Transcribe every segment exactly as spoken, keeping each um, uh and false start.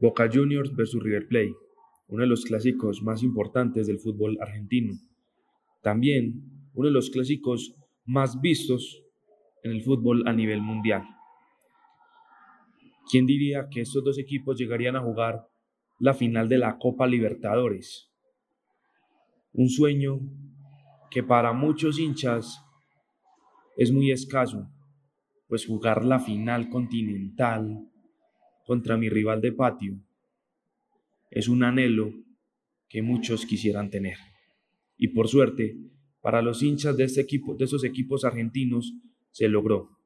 Boca Juniors versus River Plate, uno de los clásicos más importantes del fútbol argentino. También uno de los clásicos más vistos en el fútbol a nivel mundial. ¿Quién diría que estos dos equipos llegarían a jugar la final de la Copa Libertadores? Un sueño que para muchos hinchas es muy escaso, pues jugar la final continental contra mi rival de patio es un anhelo que muchos quisieran tener. Y por suerte, para los hinchas de, este equipo, de esos equipos argentinos, se logró.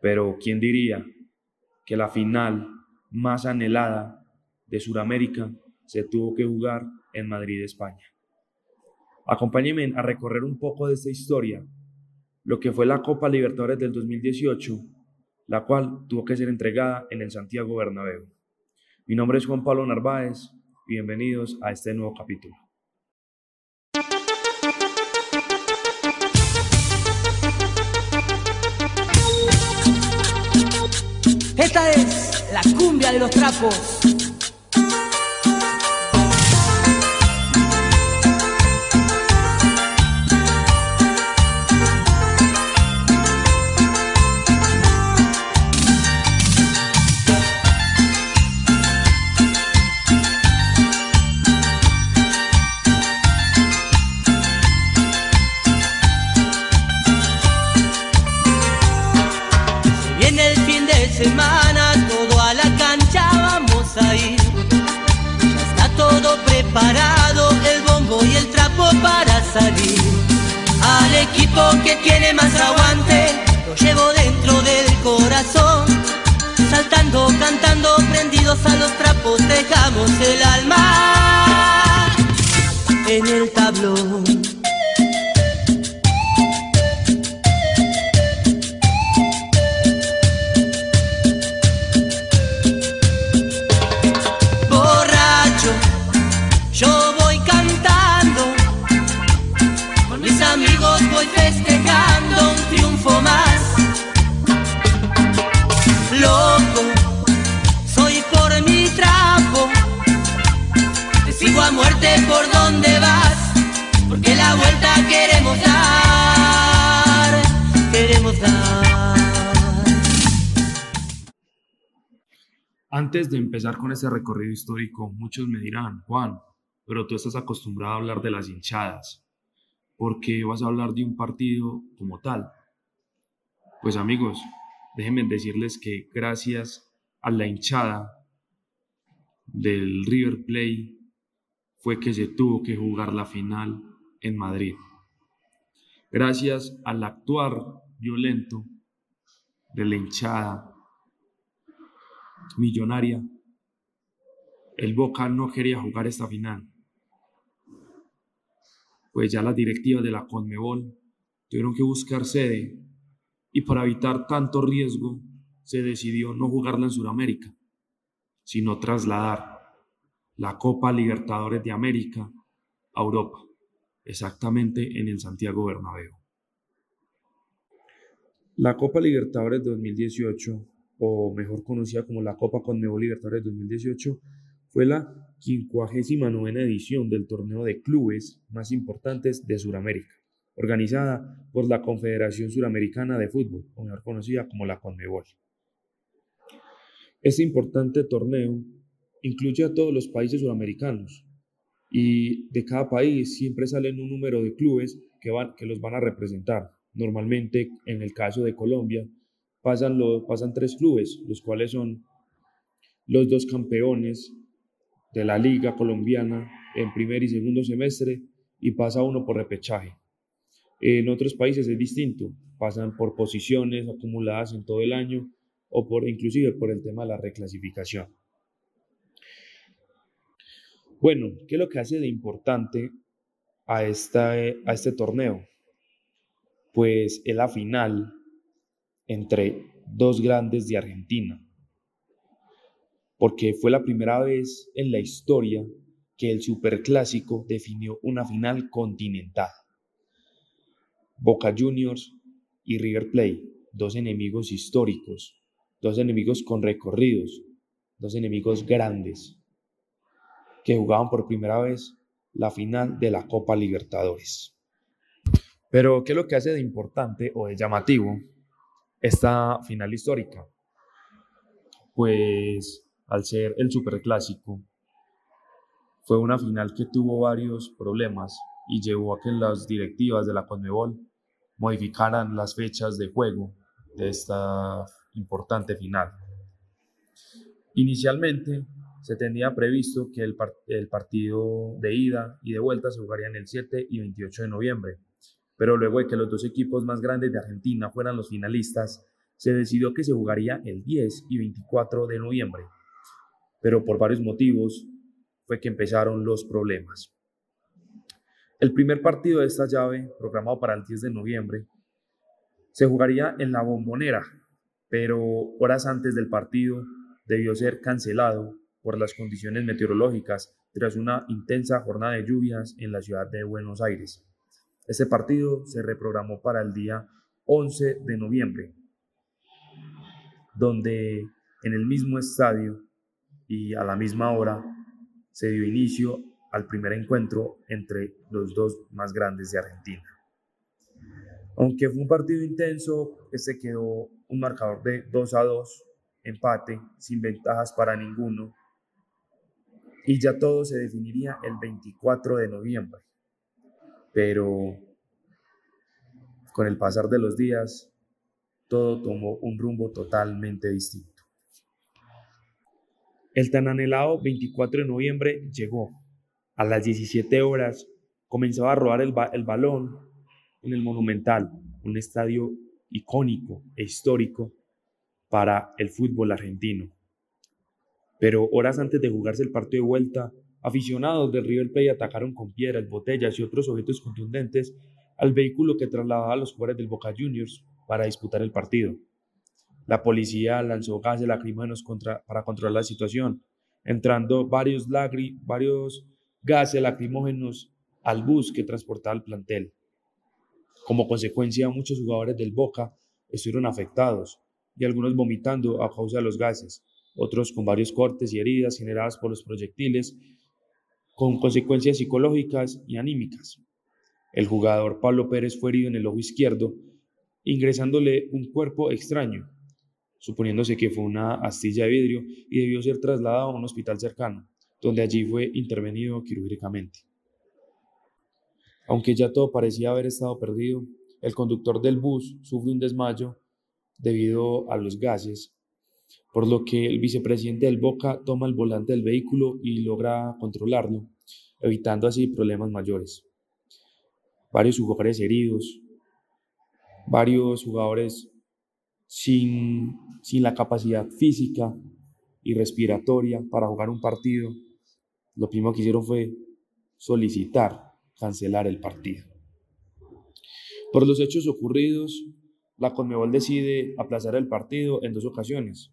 Pero ¿quién diría que la final más anhelada de Sudamérica se tuvo que jugar en Madrid, España? Acompáñenme a recorrer un poco de esta historia, lo que fue la Copa Libertadores del dos mil dieciocho, la cual tuvo que ser entregada en el Santiago Bernabéu. Mi nombre es Juan Pablo Narváez y bienvenidos a este nuevo capítulo. Esta es la cumbia de los trapos. Semana, todo a la cancha vamos a ir. Ya está todo preparado, el bombo y el trapo para salir. Al equipo que tiene más aguante lo llevo dentro del corazón. Saltando, cantando, prendidos a los trapos dejamos el alma en el tablón. ¿Por dónde vas? Porque la vuelta queremos dar, queremos dar. Antes de empezar con ese recorrido histórico, muchos me dirán: Juan, pero tú estás acostumbrado a hablar de las hinchadas, ¿por qué vas a hablar de un partido como tal? Pues amigos, déjenme decirles que gracias a la hinchada del River Plate fue que se tuvo que jugar la final en Madrid. Gracias al actuar violento de la hinchada millonaria, el Boca no quería jugar esta final. Pues ya las directivas de la Conmebol tuvieron que buscar sede y para evitar tanto riesgo se decidió no jugarla en Sudamérica, sino trasladar la Copa Libertadores de América a Europa, exactamente en el Santiago Bernabéu. La Copa Libertadores dos mil dieciocho, o mejor conocida como la Copa Conmebol Libertadores dos mil dieciocho, fue la quincuagésima novena edición del torneo de clubes más importantes de Sudamérica, organizada por la Confederación Suramericana de Fútbol, o mejor conocida como la Conmebol. Este importante torneo incluye a todos los países sudamericanos y de cada país siempre salen un número de clubes que, van, que los van a representar. Normalmente, en el caso de Colombia, pasan, lo, pasan tres clubes, los cuales son los dos campeones de la Liga Colombiana en primer y segundo semestre y pasa uno por repechaje. En otros países es distinto, pasan por posiciones acumuladas en todo el año o por, inclusive por el tema de la reclasificación. Bueno, ¿qué es lo que hace de importante a, esta, a este torneo? Pues es la final entre dos grandes de Argentina, porque fue la primera vez en la historia que el superclásico definió una final continental. Boca Juniors y River Plate, dos enemigos históricos, dos enemigos con recorridos, dos enemigos grandes que jugaban por primera vez la final de la Copa Libertadores. Pero, ¿qué es lo que hace de importante o de llamativo esta final histórica? Pues, al ser el superclásico, fue una final que tuvo varios problemas y llevó a que las directivas de la Conmebol modificaran las fechas de juego de esta importante final. Inicialmente, se tenía previsto que el, par- el partido de ida y de vuelta se jugarían el siete y veintiocho de noviembre, pero luego de que los dos equipos más grandes de Argentina fueran los finalistas, se decidió que se jugaría el diez y veinticuatro de noviembre, pero por varios motivos fue que empezaron los problemas. El primer partido de esta llave, programado para el diez de noviembre, se jugaría en la Bombonera, pero horas antes del partido debió ser cancelado por las condiciones meteorológicas tras una intensa jornada de lluvias en la ciudad de Buenos Aires. Este partido se reprogramó para el día once de noviembre, donde en el mismo estadio y a la misma hora se dio inicio al primer encuentro entre los dos más grandes de Argentina. Aunque fue un partido intenso, este quedó un marcador de dos a dos, empate, sin ventajas para ninguno, y ya todo se definiría el veinticuatro de noviembre. Pero con el pasar de los días, todo tomó un rumbo totalmente distinto. El tan anhelado veinticuatro de noviembre llegó. A las diecisiete horas comenzaba a rodar el, ba- el balón en el Monumental, un estadio icónico e histórico para el fútbol argentino. Pero horas antes de jugarse el partido de vuelta, aficionados del River Plate atacaron con piedras, botellas y otros objetos contundentes al vehículo que trasladaba a los jugadores del Boca Juniors para disputar el partido. La policía lanzó gases lacrimógenos contra, para controlar la situación, entrando varios, lagri, varios gases lacrimógenos al bus que transportaba el plantel. Como consecuencia, muchos jugadores del Boca estuvieron afectados y algunos vomitando a causa de los gases, otros con varios cortes y heridas generadas por los proyectiles, con consecuencias psicológicas y anímicas. El jugador Pablo Pérez fue herido en el ojo izquierdo, ingresándole un cuerpo extraño, suponiéndose que fue una astilla de vidrio, y debió ser trasladado a un hospital cercano, donde allí fue intervenido quirúrgicamente. Aunque ya todo parecía haber estado perdido, el conductor del bus sufrió un desmayo debido a los gases, por lo que el vicepresidente del Boca toma el volante del vehículo y logra controlarlo, evitando así problemas mayores. Varios jugadores heridos, varios jugadores sin, sin la capacidad física y respiratoria para jugar un partido. Lo primero que hicieron fue solicitar cancelar el partido. Por los hechos ocurridos, la Conmebol decide aplazar el partido en dos ocasiones.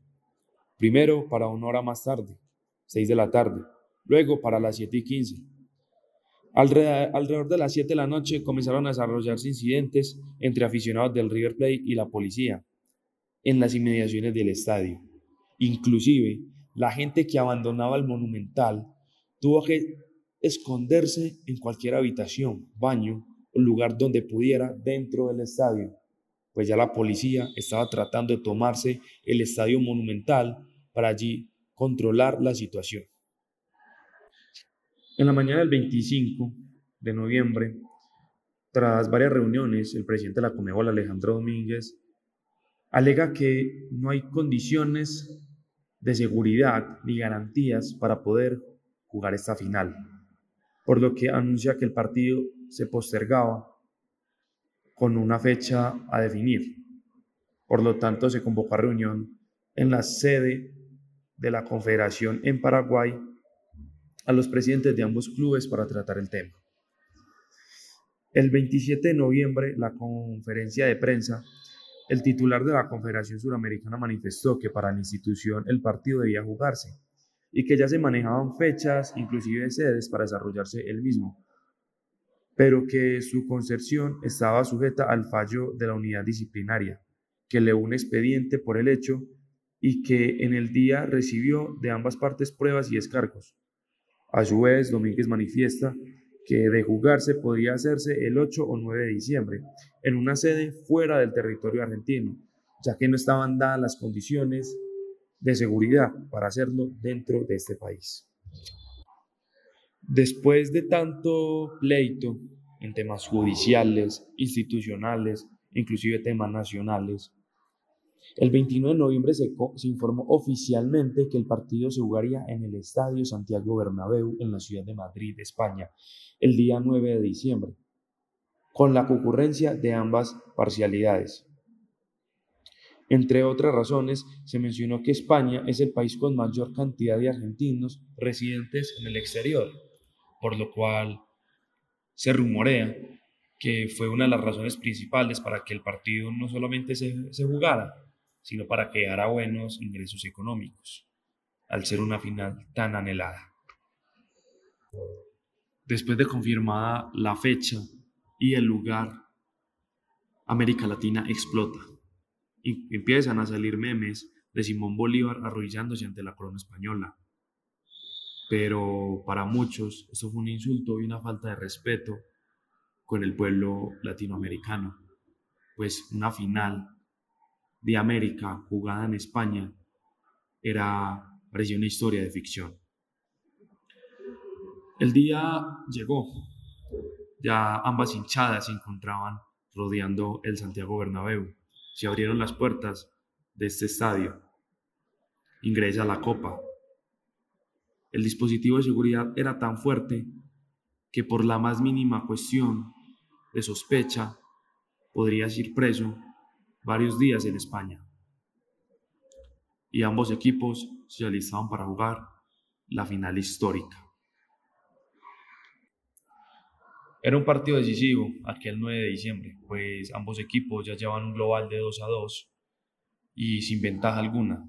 Primero, para una hora más tarde, seis de la tarde. Luego, para las siete y quince. Alrededor de las siete de la noche comenzaron a desarrollarse incidentes entre aficionados del River Plate y la policía en las inmediaciones del estadio. Inclusive, la gente que abandonaba el Monumental tuvo que esconderse en cualquier habitación, baño o lugar donde pudiera dentro del estadio, pues ya la policía estaba tratando de tomarse el estadio Monumental para allí controlar la situación. En la mañana del veinticinco de noviembre, tras varias reuniones, el presidente de la Conmebol, Alejandro Domínguez, alega que no hay condiciones de seguridad ni garantías para poder jugar esta final, por lo que anuncia que el partido se postergaba con una fecha a definir. Por lo tanto, se convocó a reunión en la sede de la Confederación en Paraguay a los presidentes de ambos clubes para tratar el tema. El veintisiete de noviembre, la conferencia de prensa, el titular de la Confederación Suramericana manifestó que para la institución el partido debía jugarse y que ya se manejaban fechas, inclusive sedes, para desarrollarse el mismo, pero que su concesión estaba sujeta al fallo de la unidad disciplinaria, que le dio un expediente por el hecho y que en el día recibió de ambas partes pruebas y descargos. A su vez, Domínguez manifiesta que de jugarse podría hacerse el ocho o nueve de diciembre, en una sede fuera del territorio argentino, ya que no estaban dadas las condiciones de seguridad para hacerlo dentro de este país. Después de tanto pleito en temas judiciales, institucionales, inclusive temas nacionales, el veintinueve de noviembre se, se informó oficialmente que el partido se jugaría en el estadio Santiago Bernabéu en la ciudad de Madrid, España, el día nueve de diciembre, con la concurrencia de ambas parcialidades. Entre otras razones, se mencionó que España es el país con mayor cantidad de argentinos residentes en el exterior, por lo cual se rumorea que fue una de las razones principales para que el partido no solamente se, se jugara, sino para que dara buenos ingresos económicos, al ser una final tan anhelada. Después de confirmada la fecha y el lugar, América Latina explota y empiezan a salir memes de Simón Bolívar arrodillándose ante la corona española. Pero para muchos esto fue un insulto y una falta de respeto con el pueblo latinoamericano, pues una final de América jugada en España era, parecía una historia de ficción. El día llegó, ya ambas hinchadas se encontraban rodeando el Santiago Bernabéu, se abrieron las puertas de este estadio, ingresa la Copa. El dispositivo de seguridad era tan fuerte que por la más mínima cuestión de sospecha podrías ir preso varios días en España. Y ambos equipos se alistaban para jugar la final histórica. Era un partido decisivo aquel nueve de diciembre, pues ambos equipos ya llevan un global de dos a dos y sin ventaja alguna.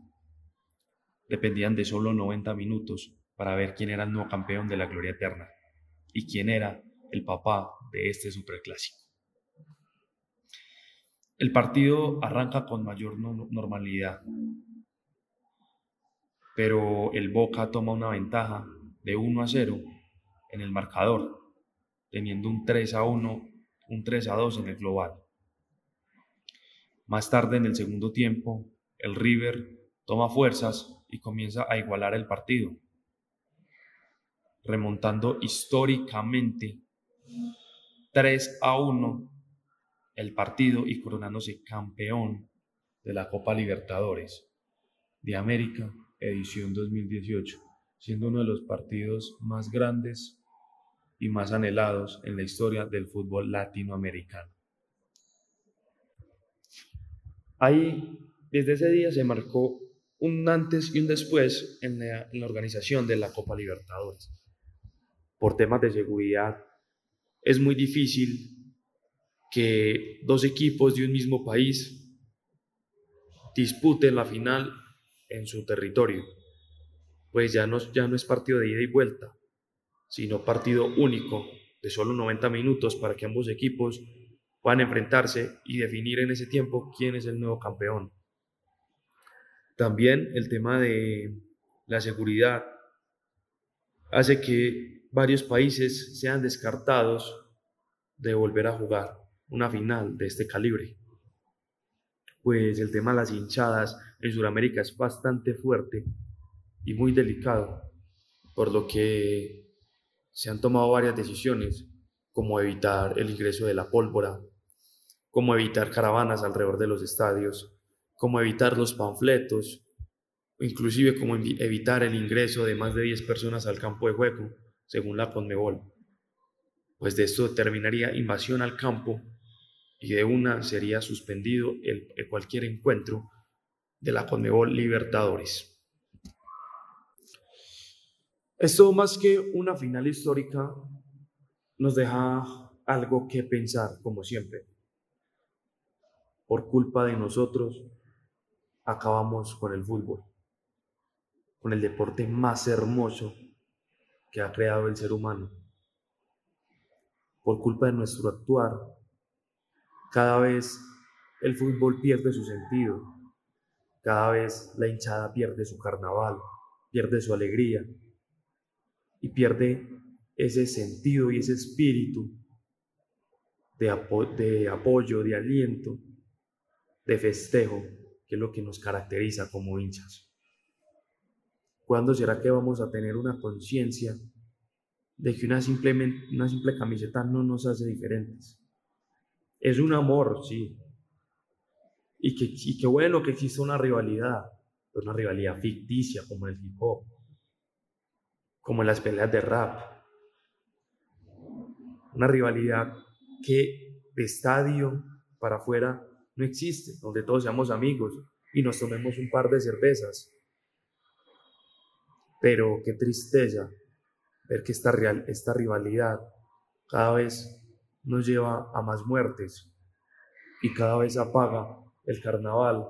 Dependían de solo noventa minutos para ver quién era el nuevo campeón de la gloria eterna y quién era el papá de este superclásico. El partido arranca con mayor no- normalidad, pero el Boca toma una ventaja de uno a cero en el marcador, teniendo un tres a uno, un tres a dos en el global. Más tarde, en el segundo tiempo, el River toma fuerzas y comienza a igualar el partido, remontando históricamente tres a uno el partido y coronándose campeón de la Copa Libertadores de América edición dos mil dieciocho, siendo uno de los partidos más grandes y más anhelados en la historia del fútbol latinoamericano. Ahí, desde ese día se marcó un antes y un después en la, en la organización de la Copa Libertadores. Por temas de seguridad, es muy difícil que dos equipos de un mismo país disputen la final en su territorio, pues ya no, ya no es partido de ida y vuelta, sino partido único de solo noventa minutos para que ambos equipos puedan enfrentarse y definir en ese tiempo quién es el nuevo campeón. También el tema de la seguridad hace que varios países sean descartados de volver a jugar una final de este calibre, pues el tema de las hinchadas en Sudamérica es bastante fuerte y muy delicado, por lo que se han tomado varias decisiones, como evitar el ingreso de la pólvora, como evitar caravanas alrededor de los estadios, como evitar los panfletos, inclusive como evitar el ingreso de más de diez personas al campo de juego, según la Conmebol. Pues de esto determinaría invasión al campo y de una sería suspendido el, el cualquier encuentro de la Conmebol Libertadores. Esto, más que una final histórica, nos deja algo que pensar, como siempre. Por culpa de nosotros, acabamos con el fútbol, con el deporte más hermoso que ha creado el ser humano. Por culpa de nuestro actuar, cada vez el fútbol pierde su sentido, cada vez la hinchada pierde su carnaval, pierde su alegría y pierde ese sentido y ese espíritu de, apo de apoyo, de aliento, de festejo, que es lo que nos caracteriza como hinchas. ¿Cuándo será que vamos a tener una conciencia de que una, simplemente, una simple camiseta no nos hace diferentes? Es un amor, sí. Y que, y que bueno que existe una rivalidad, pero una rivalidad ficticia como el hip hop, como en las peleas de rap. Una rivalidad que de estadio para afuera no existe, donde todos seamos amigos y nos tomemos un par de cervezas. Pero qué tristeza ver que esta, real, esta rivalidad cada vez nos lleva a más muertes y cada vez apaga el carnaval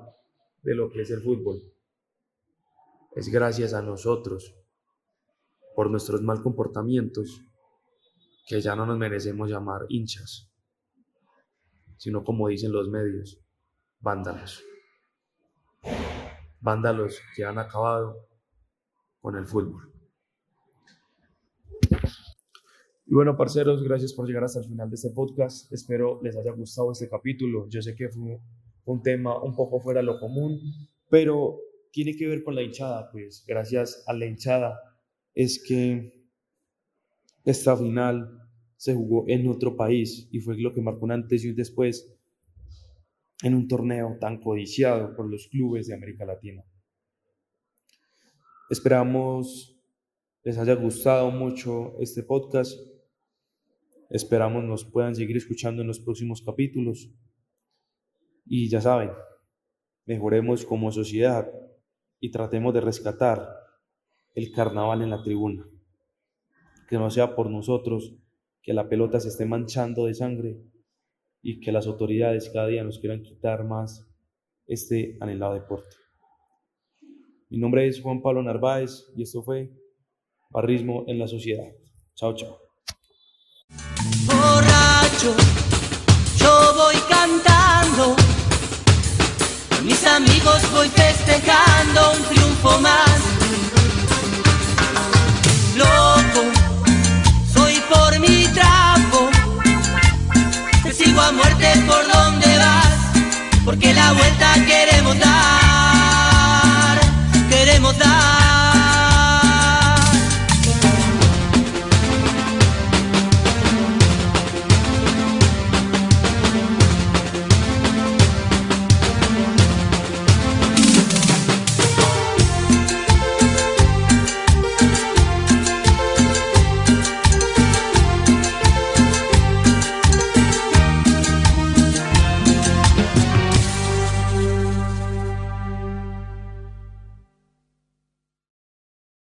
de lo que es el fútbol. Es gracias a nosotros, por nuestros mal comportamientos, que ya no nos merecemos llamar hinchas, sino, como dicen los medios, vándalos. Vándalos que han acabado con el fútbol. Y bueno, parceros, gracias por llegar hasta el final de este podcast. Espero les haya gustado este capítulo. Yo sé que fue un tema un poco fuera de lo común, pero tiene que ver con la hinchada. Pues gracias a la hinchada es que esta final se jugó en otro país y fue lo que marcó un antes y un después en un torneo tan codiciado por los clubes de América Latina. Esperamos les haya gustado mucho este podcast. Esperamos nos puedan seguir escuchando en los próximos capítulos. Y ya saben, mejoremos como sociedad y tratemos de rescatar el carnaval en la tribuna. Que no sea por nosotros que la pelota se esté manchando de sangre y que las autoridades cada día nos quieran quitar más este anhelado deporte. Mi nombre es Juan Pablo Narváez y esto fue Barrismo en la Sociedad. Chao, chao. Borracho, yo voy cantando, con mis amigos voy festejando un triunfo más. Loco, soy por mi trapo, te sigo a muerte por donde vas, porque la vuelta queremos dar.